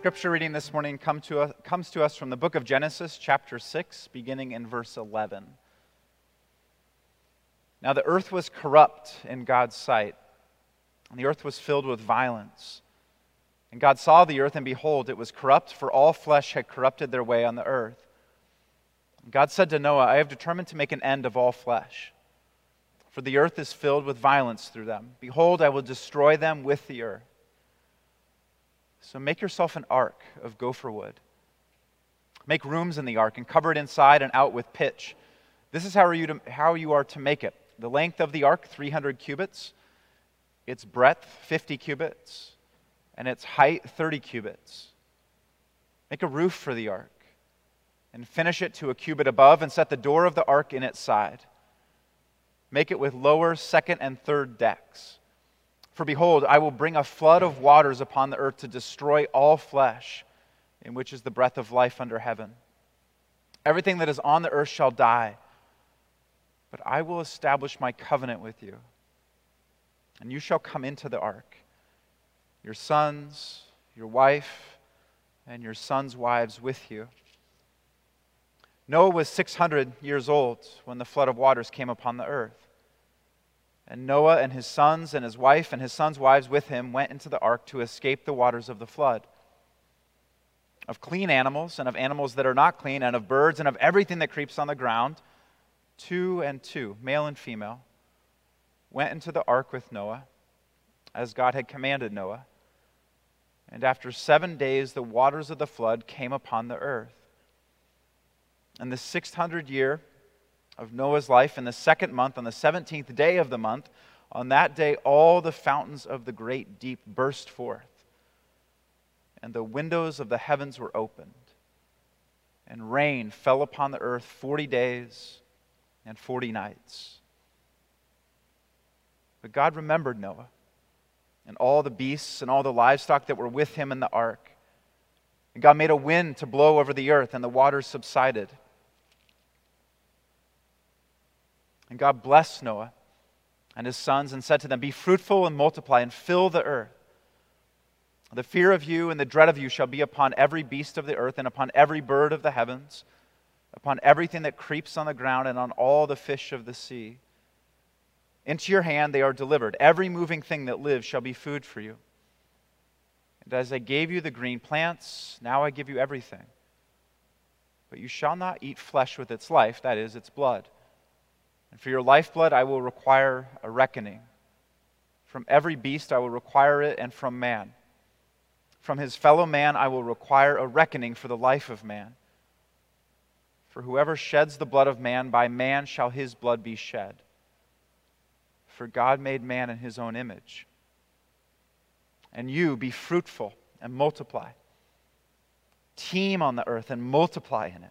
Scripture reading this morning comes to us from the book of Genesis, chapter 6, beginning in verse 11. Now the earth was corrupt in God's sight, and the earth was filled with violence. And God saw the earth, and behold, it was corrupt, for all flesh had corrupted their way on the earth. And God said to Noah, I have determined to make an end of all flesh, for the earth is filled with violence through them. Behold, I will destroy them with the earth. So make yourself an ark of gopher wood. Make rooms in the ark, and cover it inside and out with pitch. This is how you are to make it. The length of the ark, 300 cubits. Its breadth, 50 cubits. And its height, 30 cubits. Make a roof for the ark, and finish it to a cubit above, and set the door of the ark in its side. Make it with lower, second, and third decks. For behold, I will bring a flood of waters upon the earth to destroy all flesh, in which is the breath of life under heaven. Everything that is on the earth shall die, but I will establish my covenant with you, and you shall come into the ark, your sons, your wife, and your sons' wives with you. Noah was 600 years old when the flood of waters came upon the earth. And Noah and his sons and his wife and his sons' wives with him went into the ark to escape the waters of the flood. Of clean animals and of animals that are not clean and of birds and of everything that creeps on the ground, 2 and 2, male and female, went into the ark with Noah, as God had commanded Noah. And after 7 days, the waters of the flood came upon the earth. In the 600th year of Noah's life, in the second month, on the 17th day of the month, on that day all the fountains of the great deep burst forth, and the windows of the heavens were opened, and rain fell upon the earth 40 days and 40 nights. But God remembered Noah, and all the beasts and all the livestock that were with him in the ark. And God made a wind to blow over the earth, and the waters subsided. And God blessed Noah and his sons and said to them, Be fruitful and multiply and fill the earth. The fear of you and the dread of you shall be upon every beast of the earth and upon every bird of the heavens, upon everything that creeps on the ground and on all the fish of the sea. Into your hand they are delivered. Every moving thing that lives shall be food for you. And as I gave you the green plants, now I give you everything. But you shall not eat flesh with its life, that is, its blood. And for your lifeblood I will require a reckoning. From every beast I will require it, and from man. From his fellow man I will require a reckoning for the life of man. For whoever sheds the blood of man, by man shall his blood be shed. For God made man in his own image. And you, be fruitful and multiply. Teem on the earth and multiply in it.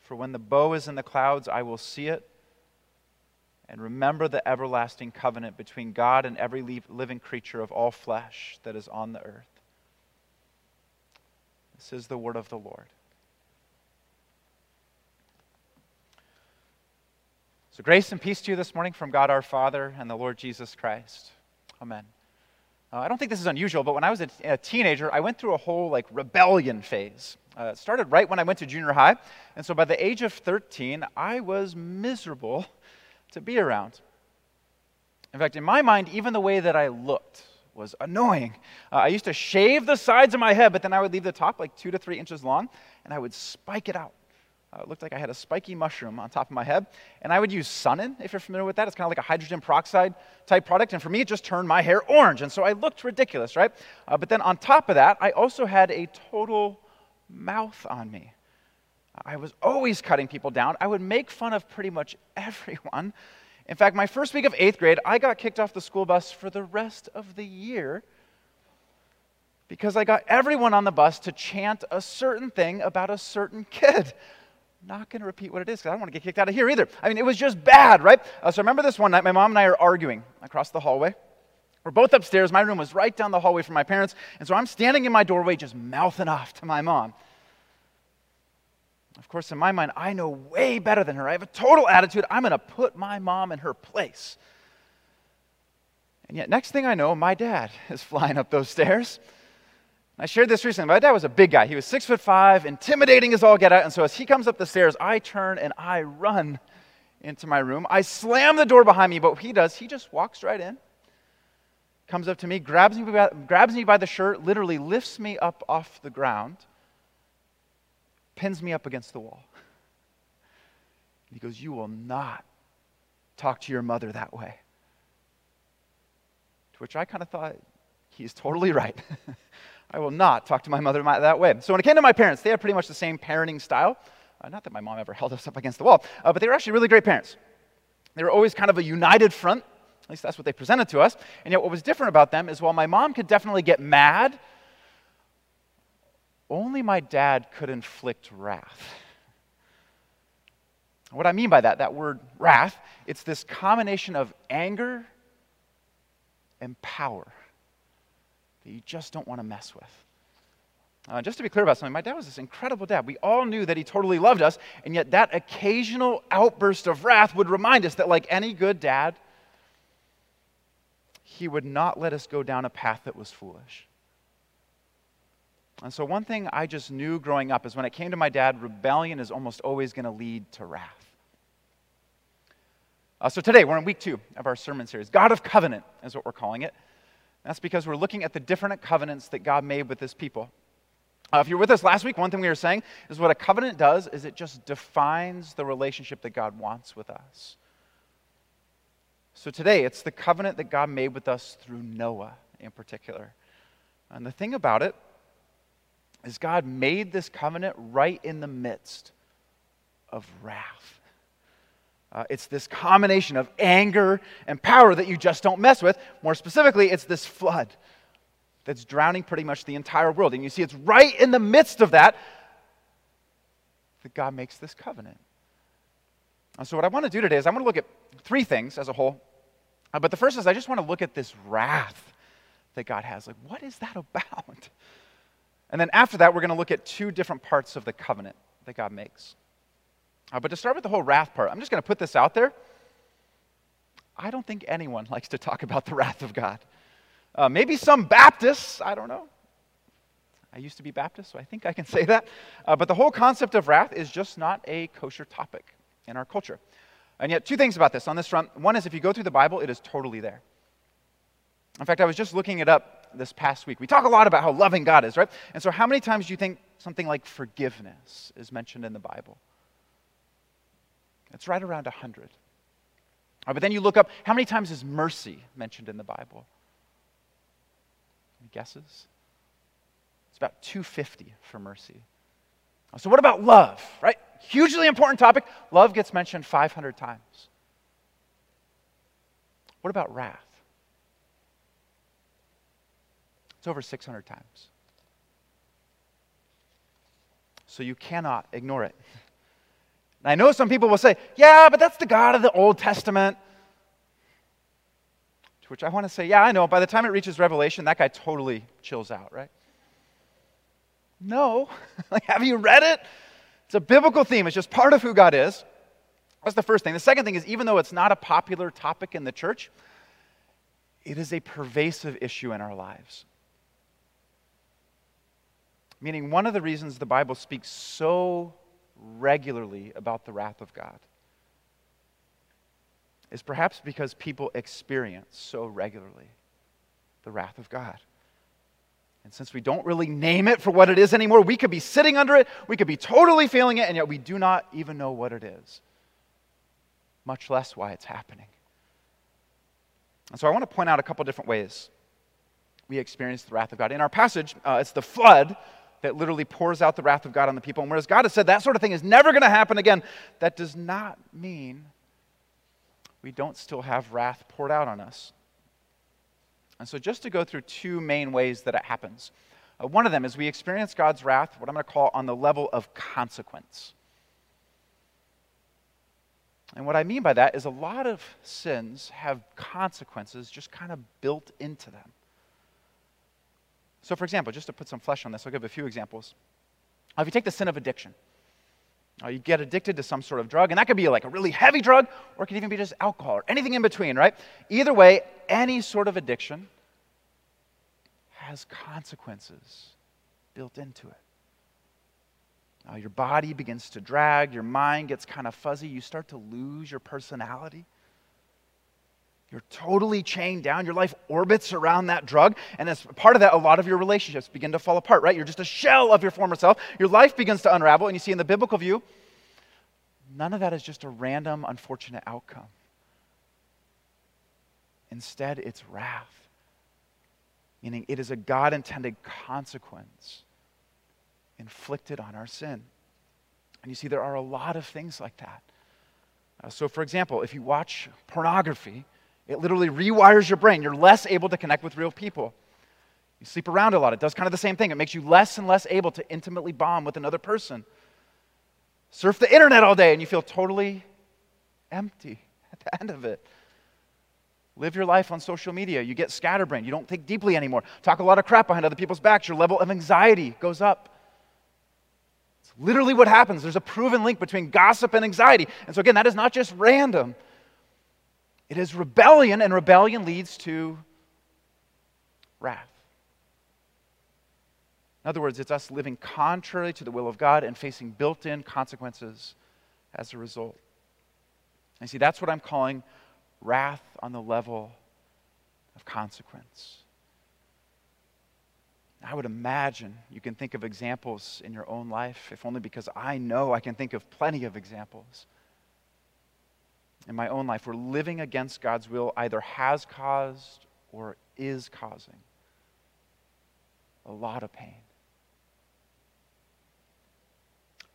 For when the bow is in the clouds, I will see it and remember the everlasting covenant between God and every living creature of all flesh that is on the earth. This is the word of the Lord. So grace and peace to you this morning from God our Father and the Lord Jesus Christ. Amen. I don't think this is unusual, but when I was a teenager, I went through a whole rebellion phase. It started right when I went to junior high, and so by the age of 13, I was miserable to be around. In fact, in my mind, even the way that I looked was annoying. I used to shave the sides of my head, but then I would leave the top like 2 to 3 inches long, and I would spike it out. It looked like I had a spiky mushroom on top of my head. And I would use Sunin, if you're familiar with that. It's kind of like a hydrogen peroxide type product. And for me, it just turned my hair orange. And so I looked ridiculous, right? But then on top of that, I also had a total mouth on me. I was always cutting people down. I would make fun of pretty much everyone. In fact, my first week of 8th grade, I got kicked off the school bus for the rest of the year because I got everyone on the bus to chant a certain thing about a certain kid. Not going to repeat what it is because I don't want to get kicked out of here either. I mean, it was just bad, right? So I remember this one night, my mom and I are arguing across the hallway. We're both upstairs. My room was right down the hallway from my parents. And so I'm standing in my doorway just mouthing off to my mom. Of course, in my mind, I know way better than her. I have a total attitude. I'm going to put my mom in her place. And yet, next thing I know, my dad is flying up those stairs. I shared this recently. My dad was a big guy. He was 6'5", intimidating as all get out. And so as he comes up the stairs, I turn and I run into my room. I slam the door behind me, but what he does, he just walks right in, comes up to me, grabs me by the shirt, literally lifts me up off the ground, pins me up against the wall. He goes, "You will not talk to your mother that way." To which I kind of thought, he's totally right. I will not talk to my mother that way. So when it came to my parents, they had pretty much the same parenting style. Not that my mom ever held us up against the wall, but they were actually really great parents. They were always kind of a united front. At least that's what they presented to us. And yet what was different about them is while my mom could definitely get mad, only my dad could inflict wrath. What I mean by that word wrath, it's this combination of anger and power that you just don't want to mess with. Just to be clear about something, my dad was this incredible dad. We all knew that he totally loved us, and yet that occasional outburst of wrath would remind us that, like any good dad, he would not let us go down a path that was foolish. And so one thing I just knew growing up is when it came to my dad, rebellion is almost always going to lead to wrath. So today, we're in week 2 of our sermon series. God of Covenant is what we're calling it. That's because we're looking at the different covenants that God made with his people. If you were with us last week, one thing we were saying is what a covenant does is it just defines the relationship that God wants with us. So today, it's the covenant that God made with us through Noah in particular. And the thing about it is God made this covenant right in the midst of wrath. It's this combination of anger and power that you just don't mess with. More specifically, it's this flood that's drowning pretty much the entire world. And you see, it's right in the midst of that that God makes this covenant. And so what I want to do today is I want to look at 3 things as a whole. But the first is I just want to look at this wrath that God has. Like, what is that about? And then after that, we're going to look at 2 different parts of the covenant that God makes. But to start with the whole wrath part, I'm just going to put this out there. I don't think anyone likes to talk about the wrath of God. Maybe some Baptists, I don't know. I used to be Baptist, so I think I can say that. But the whole concept of wrath is just not a kosher topic in our culture. And yet, 2 things about this on this front. One is if you go through the Bible, it is totally there. In fact, I was just looking it up this past week. We talk a lot about how loving God is, right? And so how many times do you think something like forgiveness is mentioned in the Bible? It's right around 100. But then you look up, how many times is mercy mentioned in the Bible? Any guesses? It's about 250 for mercy. So what about love, right? Hugely important topic. Love gets mentioned 500 times. What about wrath? It's over 600 times. So you cannot ignore it. I know some people will say, yeah, but that's the God of the Old Testament. To which I want to say, yeah, I know. By the time it reaches Revelation, that guy totally chills out, right? No. Like, have you read it? It's a biblical theme. It's just part of who God is. That's the first thing. The second thing is, even though it's not a popular topic in the church, it is a pervasive issue in our lives. Meaning, one of the reasons the Bible speaks so regularly about the wrath of God is perhaps because people experience so regularly the wrath of God. And since we don't really name it for what it is anymore, we could be sitting under it, we could be totally feeling it, and yet we do not even know what it is, much less why it's happening. And so I want to point out a couple different ways we experience the wrath of God. In our passage, it's the flood that literally pours out the wrath of God on the people. And whereas God has said that sort of thing is never going to happen again, that does not mean we don't still have wrath poured out on us. And so just to go through two main ways that it happens. One of them is we experience God's wrath, what I'm going to call on the level of consequence. And what I mean by that is a lot of sins have consequences just kind of built into them. So for example, just to put some flesh on this, I'll give a few examples. If you take the sin of addiction, you get addicted to some sort of drug, and that could be like a really heavy drug, or it could even be just alcohol or anything in between, right? Either way, any sort of addiction has consequences built into it. Your body begins to drag, your mind gets kind of fuzzy, you start to lose your personality. You're totally chained down, your life orbits around that drug, and as part of that, a lot of your relationships begin to fall apart, right? You're just a shell of your former self, your life begins to unravel, and you see in the biblical view, none of that is just a random, unfortunate outcome. Instead, it's wrath, meaning it is a God-intended consequence inflicted on our sin. And you see, there are a lot of things like that. So for example, if you watch pornography, it literally rewires your brain. You're less able to connect with real people. You sleep around a lot. It does kind of the same thing. It makes you less and less able to intimately bond with another person. Surf the internet all day and you feel totally empty at the end of it. Live your life on social media. You get scatterbrained. You don't think deeply anymore. Talk a lot of crap behind other people's backs. Your level of anxiety goes up. Literally what happens, there's a proven link between gossip and anxiety. And so again, that is not just random. It is rebellion, and rebellion leads to wrath. In other words, it's us living contrary to the will of God and facing built-in consequences as a result. And see, that's what I'm calling wrath on the level of consequence. I would imagine you can think of examples in your own life, if only because I know I can think of plenty of examples. In my own life, where living against God's will either has caused or is causing a lot of pain.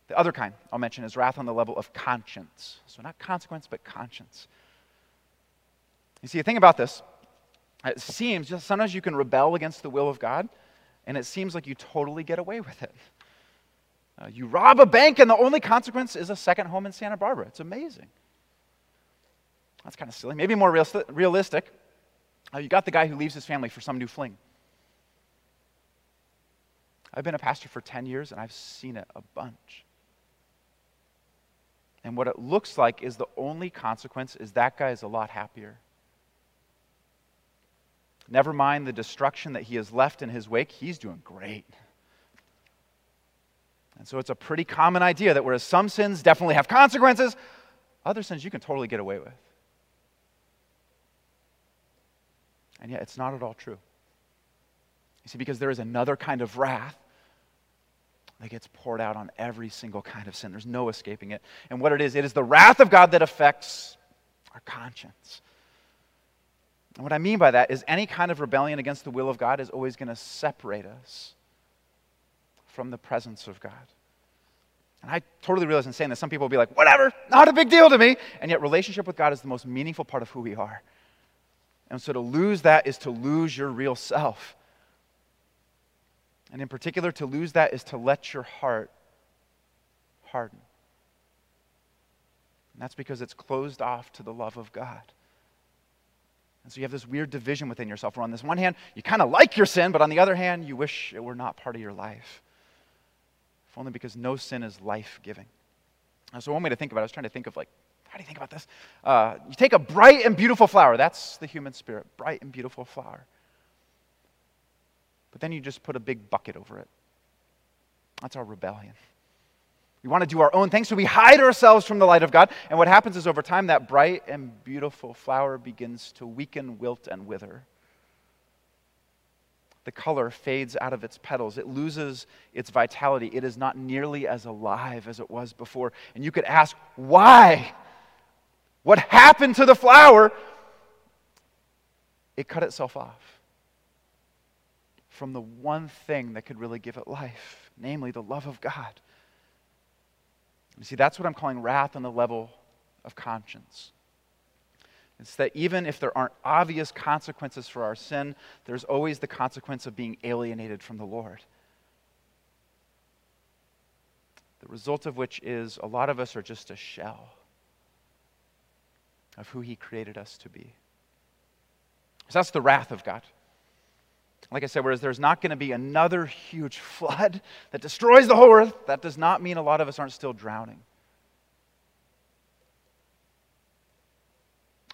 The other kind I'll mention is wrath on the level of conscience. So not consequence, but conscience. You see, the thing about this, it seems just sometimes you can rebel against the will of God, and it seems like you totally get away with it. You rob a bank, and the only consequence is a second home in Santa Barbara. It's amazing. That's kind of silly. Maybe more realistic. You got the guy who leaves his family for some new fling. I've been a pastor for 10 years, and I've seen it a bunch. And what it looks like is the only consequence is that guy is a lot happier. Never mind the destruction that he has left in his wake, he's doing great. And so it's a pretty common idea that whereas some sins definitely have consequences, other sins you can totally get away with. And yet it's not at all true. You see, because there is another kind of wrath that gets poured out on every single kind of sin. There's no escaping it. And what it is the wrath of God that affects our conscience. And what I mean by that is any kind of rebellion against the will of God is always going to separate us from the presence of God. And I totally realize in saying that some people will be like, whatever, not a big deal to me. And yet relationship with God is the most meaningful part of who we are. And so to lose that is to lose your real self. And in particular, to lose that is to let your heart harden. And that's because it's closed off to the love of God. And so you have this weird division within yourself where on this one hand, you kind of like your sin, but on the other hand, you wish it were not part of your life. If only because no sin is life-giving. And so one way to think about it, I was trying to think of like, how do you think about this? You take a bright and beautiful flower. That's the human spirit, bright and beautiful flower. But then you just put a big bucket over it. That's our rebellion. We want to do our own thing, so we hide ourselves from the light of God. And what happens is over time, that bright and beautiful flower begins to weaken, wilt, and wither. the color fades out of its petals. It loses its vitality. It is not nearly as alive as it was before. And you could ask, why? What happened to the flower? It cut itself off from the one thing that could really give it life, namely the love of God. You see, that's what I'm calling wrath on the level of conscience. It's that even if there aren't obvious consequences for our sin, there's always the consequence of being alienated from the Lord. The result of which is a lot of us are just a shell of who He created us to be. So that's the wrath of God. Like I said, whereas there's not going to be another huge flood that destroys the whole earth, that does not mean a lot of us aren't still drowning.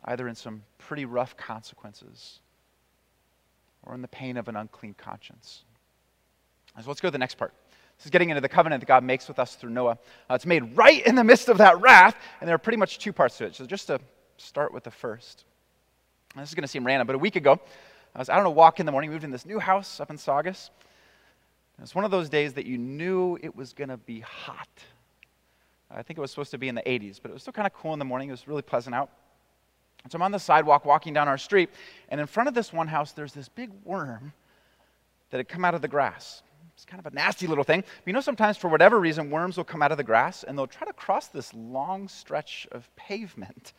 Either in some pretty rough consequences or in the pain of an unclean conscience. So let's go to the next part. This is getting into the covenant that God makes with us through Noah. It's made right in the midst of that wrath, and there are pretty much two parts to it. So just to start with the first. And this is going to seem random, but a week ago, I was out on a walk in the morning, moved in this new house up in Saugus. It was one of those days that you knew it was going to be hot. I think it was supposed to be in the 80s, but it was still kind of cool in the morning. It was really pleasant out. And so I'm on the sidewalk walking down our street, and in front of this one house, there's this big worm that had come out of the grass. It's kind of a nasty little thing. But you know, sometimes for whatever reason, worms will come out of the grass, and they'll try to cross this long stretch of pavement.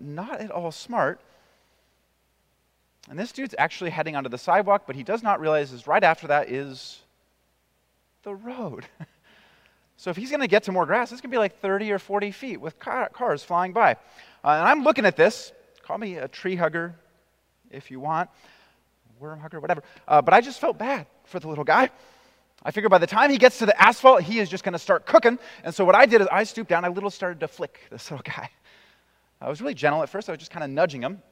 Not at all smart. And this dude's actually heading onto the sidewalk, but he does not realize is right after that is the road. So if he's going to get to more grass, it's going to be like 30 or 40 feet with cars flying by. And I'm looking at this. Call me a tree hugger if you want, worm hugger, whatever. But I just felt bad for the little guy. I figured by the time he gets to the asphalt, he is just going to start cooking. And so what I did is I stooped down. I started to flick this little guy. I was really gentle at first. I was just kind of nudging him.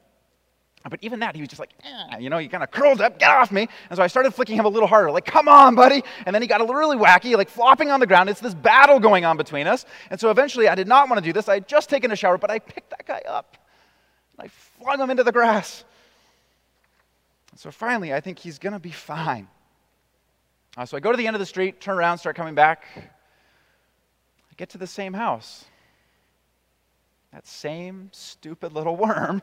But even that, he was just like, you know, he kind of curled up, get off me. And so I started flicking him a little harder, like, come on, buddy. And then he got a little really wacky, like flopping on the ground. It's this battle going on between us. And so eventually I did not want to do this. I had just taken a shower, but I picked that guy up. And I flung him into the grass. And so finally, I think he's going to be fine. So I go to the end of the street, turn around, start coming back. I get to the same house. That same stupid little worm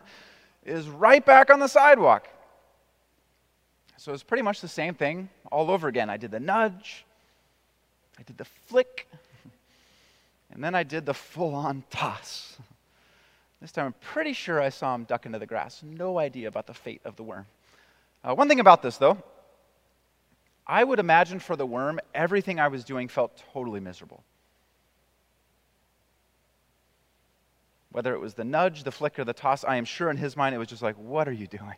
is right back on the sidewalk. So it's pretty much the same thing all over again. I did the nudge, I did the flick, and then I did the full-on toss. This time I'm pretty sure I saw him duck into the grass. No idea about the fate of the worm. One thing about this, though, I would imagine for the worm, everything I was doing felt totally miserable. Whether it was the nudge, the flick, or the toss, I am sure in his mind it was just like, what are you doing?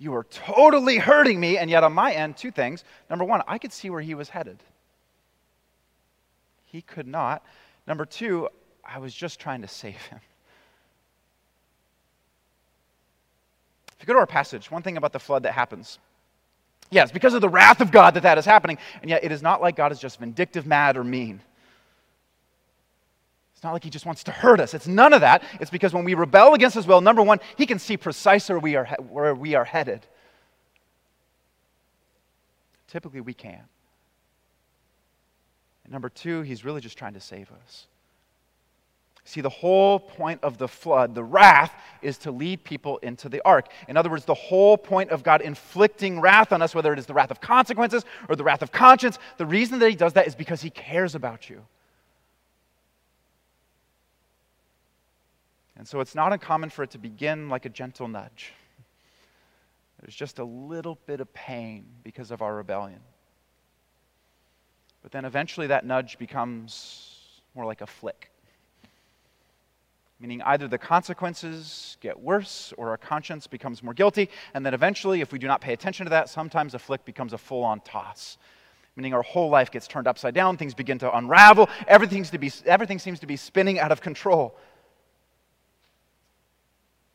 You are totally hurting me, and yet on my end, two things. Number one, I could see where he was headed. He could not. Number two, I was just trying to save him. If you go to our passage, one thing about the flood that happens. Yes, because of the wrath of God that is happening, and yet it is not like God is just vindictive, mad, or mean. It's not like He just wants to hurt us. It's none of that. It's because when we rebel against His will, number one, He can see precisely where we are headed. Typically, we can't. And number two, He's really just trying to save us. See, the whole point of the flood, the wrath, is to lead people into the ark. In other words, the whole point of God inflicting wrath on us, whether it is the wrath of consequences or the wrath of conscience, the reason that He does that is because He cares about you. And so it's not uncommon for it to begin like a gentle nudge. There's just a little bit of pain because of our rebellion. But then eventually that nudge becomes more like a flick. Meaning either the consequences get worse or our conscience becomes more guilty. And then eventually, if we do not pay attention to that, sometimes a flick becomes a full-on toss. Meaning our whole life gets turned upside down. Things begin to unravel. Everything seems to be spinning out of control.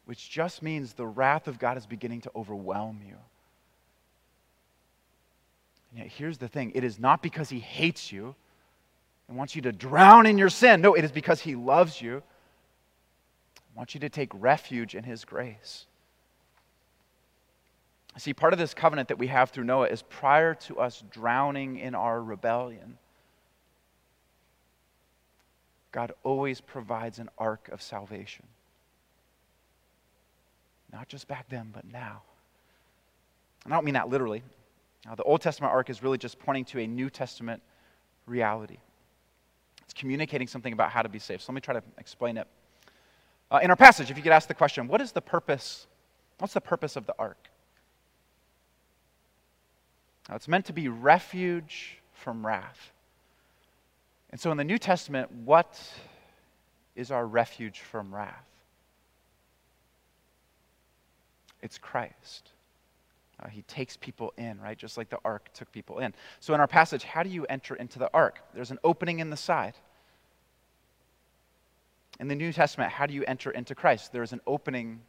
Which just means the wrath of God is beginning to overwhelm you. And yet here's the thing. It is not because He hates you and wants you to drown in your sin. No, it is because He loves you and wants you to take refuge in His grace. See, part of this covenant that we have through Noah is prior to us drowning in our rebellion, God always provides an ark of salvation. Not just back then, but now. And I don't mean that literally. Now, the Old Testament ark is really just pointing to a New Testament reality. It's communicating something about how to be saved. So let me try to explain it. In our passage, if you could ask the question, what is the purpose? What's the purpose of the ark? Now, it's meant to be refuge from wrath. And so in the New Testament, what is our refuge from wrath? It's Christ. He takes people in, right? Just like the ark took people in. So in our passage, how do you enter into the ark? There's an opening in the side. In the New Testament, how do you enter into Christ? There is an opening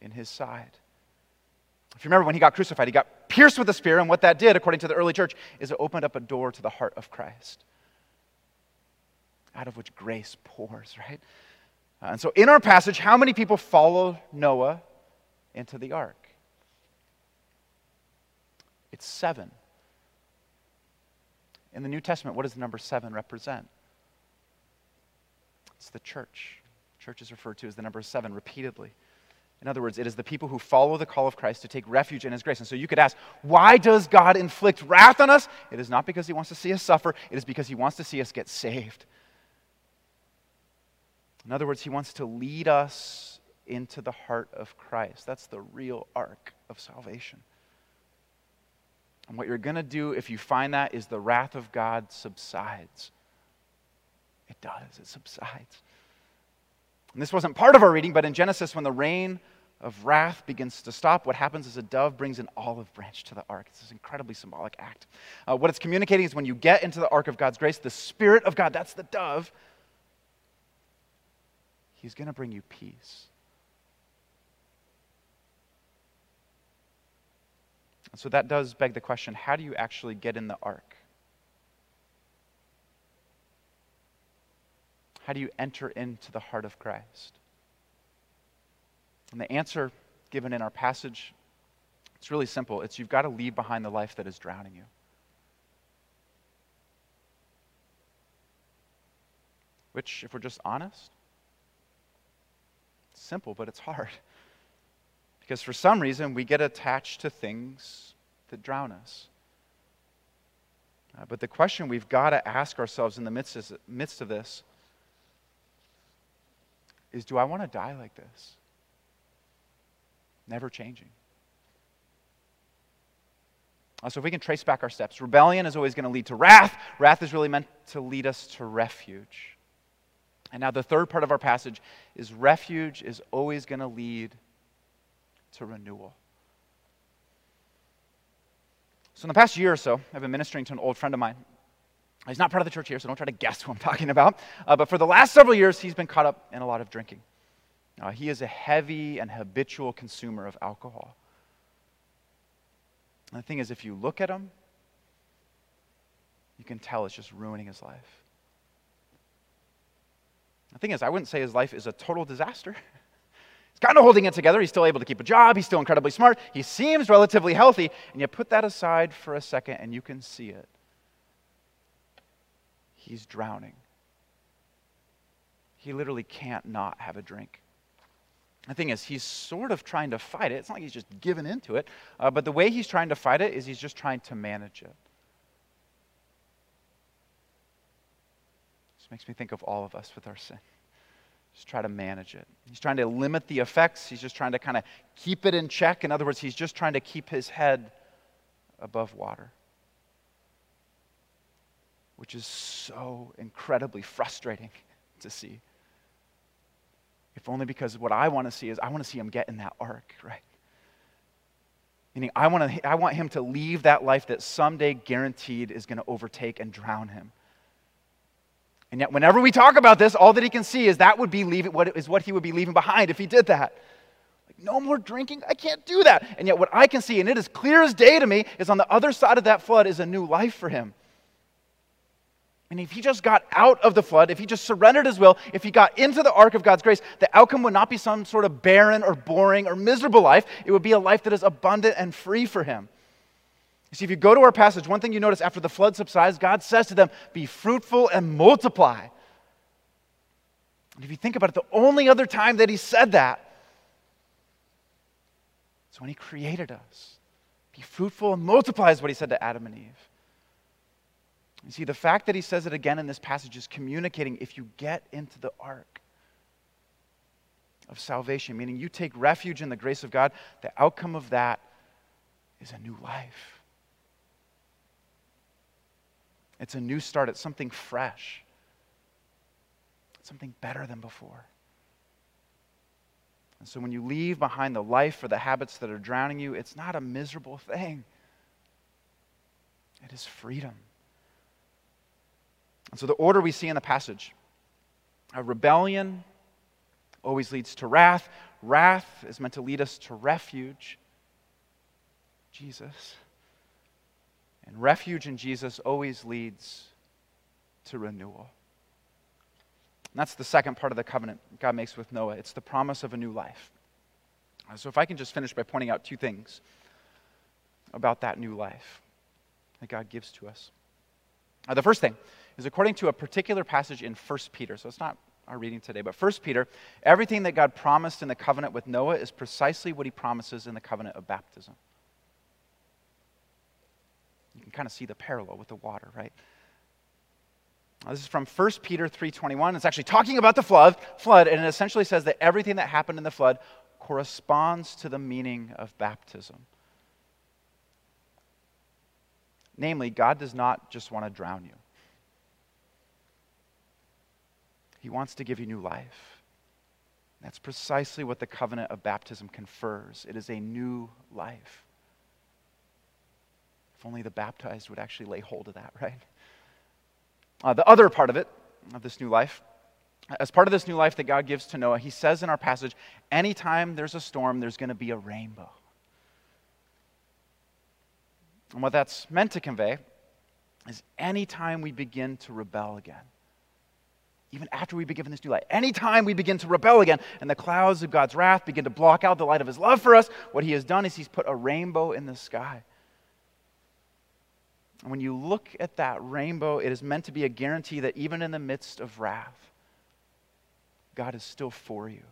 in his side. If you remember when he got crucified, he got pierced with a spear, and what that did, according to the early church, is it opened up a door to the heart of Christ, out of which grace pours, right? And so in our passage, how many people follow Noah into the ark? It's 7. In the New Testament, what does the number 7 represent? It's the church. Church is referred to as the number 7 repeatedly. In other words, it is the people who follow the call of Christ to take refuge in his grace. And so you could ask, why does God inflict wrath on us? It is not because he wants to see us suffer. It is because he wants to see us get saved. In other words, he wants to lead us into the heart of Christ. That's the real ark of salvation. And what you're going to do if you find that is the wrath of God subsides. It does. It subsides. And this wasn't part of our reading, but in Genesis, when the rain of wrath begins to stop, what happens is a dove brings an olive branch to the ark. It's this incredibly symbolic act. What it's communicating is when you get into the ark of God's grace, the Spirit of God, that's the dove, he's going to bring you peace. And so that does beg the question, how do you actually get in the ark? How do you enter into the heart of Christ? And the answer given in our passage, it's really simple. It's you've got to leave behind the life that is drowning you. Which, if we're just honest, it's simple, but it's hard. Because for some reason, we get attached to things that drown us. But the question we've got to ask ourselves in the midst of this is, do I want to die like this? Never changing. So if we can trace back our steps, rebellion is always going to lead to wrath. Wrath is really meant to lead us to refuge. And now the third part of our passage is refuge is always going to lead to renewal. So in the past year or so, I've been ministering to an old friend of mine. He's not part of the church here, so don't try to guess who I'm talking about. But for the last several years, he's been caught up in a lot of drinking. He is a heavy and habitual consumer of alcohol. And the thing is, if you look at him, you can tell it's just ruining his life. The thing is, I wouldn't say his life is a total disaster. He's kind of holding it together. He's still able to keep a job. He's still incredibly smart. He seems relatively healthy. And you put that aside for a second and you can see it. He's drowning. He literally can't not have a drink. The thing is, he's sort of trying to fight it. It's not like he's just giving into it. But the way he's trying to fight it is he's just trying to manage it. This makes me think of all of us with our sin. Just try to manage it. He's trying to limit the effects. He's just trying to kind of keep it in check. In other words, he's just trying to keep his head above water, which is so incredibly frustrating to see. If only because what I want to see is I want to see him get in that ark, right? Meaning I want him to leave that life that someday guaranteed is going to overtake and drown him. And yet, whenever we talk about this, all that he can see is that would be what he would be leaving behind if he did that. Like, no more drinking. I can't do that. And yet, what I can see, and it is clear as day to me, is on the other side of that flood is a new life for him. And if he just got out of the flood, if he just surrendered his will, if he got into the ark of God's grace, the outcome would not be some sort of barren or boring or miserable life. It would be a life that is abundant and free for him. You see, if you go to our passage, one thing you notice after the flood subsides, God says to them, be fruitful and multiply. And if you think about it, the only other time that he said that is when he created us. Be fruitful and multiply is what he said to Adam and Eve. You see, the fact that he says it again in this passage is communicating if you get into the ark of salvation, meaning you take refuge in the grace of God, the outcome of that is a new life. It's a new start. It's something fresh. It's something better than before. And so when you leave behind the life or the habits that are drowning you, it's not a miserable thing. It is freedom. And so the order we see in the passage, a rebellion always leads to wrath. Wrath is meant to lead us to refuge, Jesus. And refuge in Jesus always leads to renewal. And that's the second part of the covenant God makes with Noah. It's the promise of a new life. So if I can just finish by pointing out two things about that new life that God gives to us. The first thing is according to a particular passage in 1 Peter. So it's not our reading today, but 1 Peter, everything that God promised in the covenant with Noah is precisely what he promises in the covenant of baptism. You can kind of see the parallel with the water, right? Now, this is from 1 Peter 3:21. It's actually talking about the flood, and it essentially says that everything that happened in the flood corresponds to the meaning of baptism. Namely, God does not just want to drown you. He wants to give you new life. That's precisely what the covenant of baptism confers. It is a new life. If only the baptized would actually lay hold of that, right? The other part of it, of this new life, as part of this new life that God gives to Noah, he says in our passage, anytime there's a storm, there's going to be a rainbow. And what that's meant to convey is anytime we begin to rebel again, even after we've been given this new light, anytime we begin to rebel again and the clouds of God's wrath begin to block out the light of his love for us, what he has done is he's put a rainbow in the sky. And when you look at that rainbow, it is meant to be a guarantee that even in the midst of wrath, God is still for you.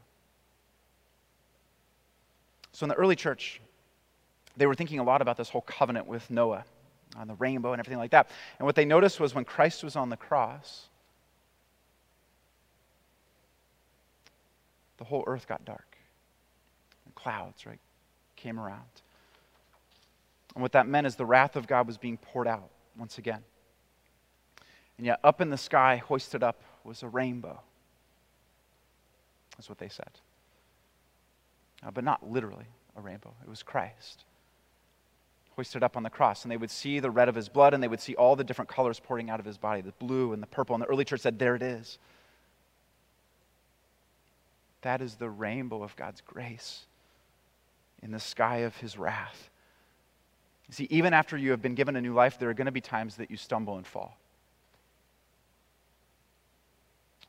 So in the early church, they were thinking a lot about this whole covenant with Noah on the rainbow and everything like that. And what they noticed was when Christ was on the cross, the whole earth got dark. The clouds, right, came around. And what that meant is the wrath of God was being poured out once again. And yet up in the sky, hoisted up, was a rainbow. That's what they said. But not literally a rainbow. It was Christ hoisted up on the cross, and they would see the red of his blood, and they would see all the different colors pouring out of his body, the blue and the purple, and the early church said, there it is. That is the rainbow of God's grace in the sky of his wrath. You see, even after you have been given a new life, there are going to be times that you stumble and fall,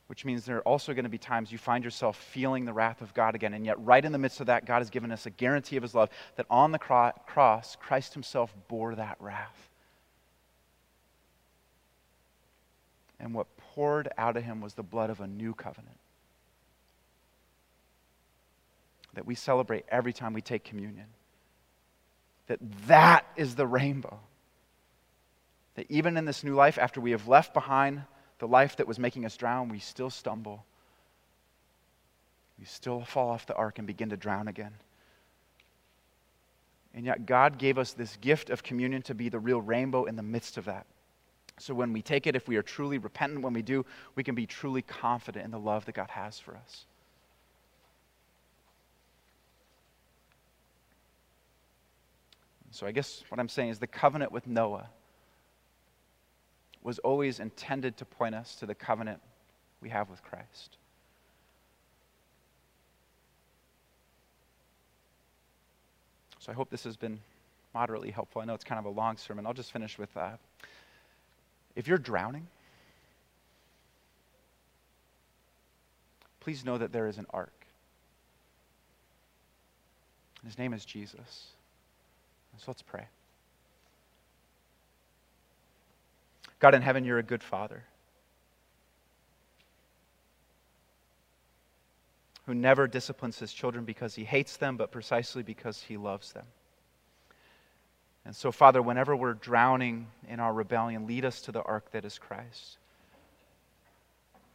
which means there are also going to be times you find yourself feeling the wrath of God again. And yet right in the midst of that, God has given us a guarantee of his love that on the cross, Christ himself bore that wrath. And what poured out of him was the blood of a new covenant that we celebrate every time we take communion. That is the rainbow. That even in this new life, after we have left behind the life that was making us drown, we still stumble. We still fall off the ark and begin to drown again. And yet God gave us this gift of communion to be the real rainbow in the midst of that. So when we take it, if we are truly repentant when we do, we can be truly confident in the love that God has for us. So I guess what I'm saying is the covenant with Noah was always intended to point us to the covenant we have with Christ. So I hope this has been moderately helpful. I know it's kind of a long sermon. I'll just finish with, if you're drowning, please know that there is an ark. His name is Jesus. So let's pray. God in heaven, you're a good Father who never disciplines his children because he hates them, but precisely because he loves them. And so, Father, whenever we're drowning in our rebellion, lead us to the ark that is Christ.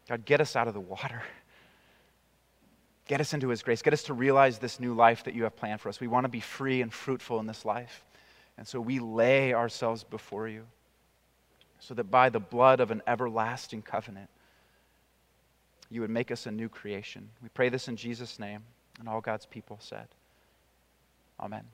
God, get us out of the water. Get us into his grace. Get us to realize this new life that you have planned for us. We want to be free and fruitful in this life. And so we lay ourselves before you so that by the blood of an everlasting covenant, you would make us a new creation. We pray this in Jesus' name, and all God's people said, Amen.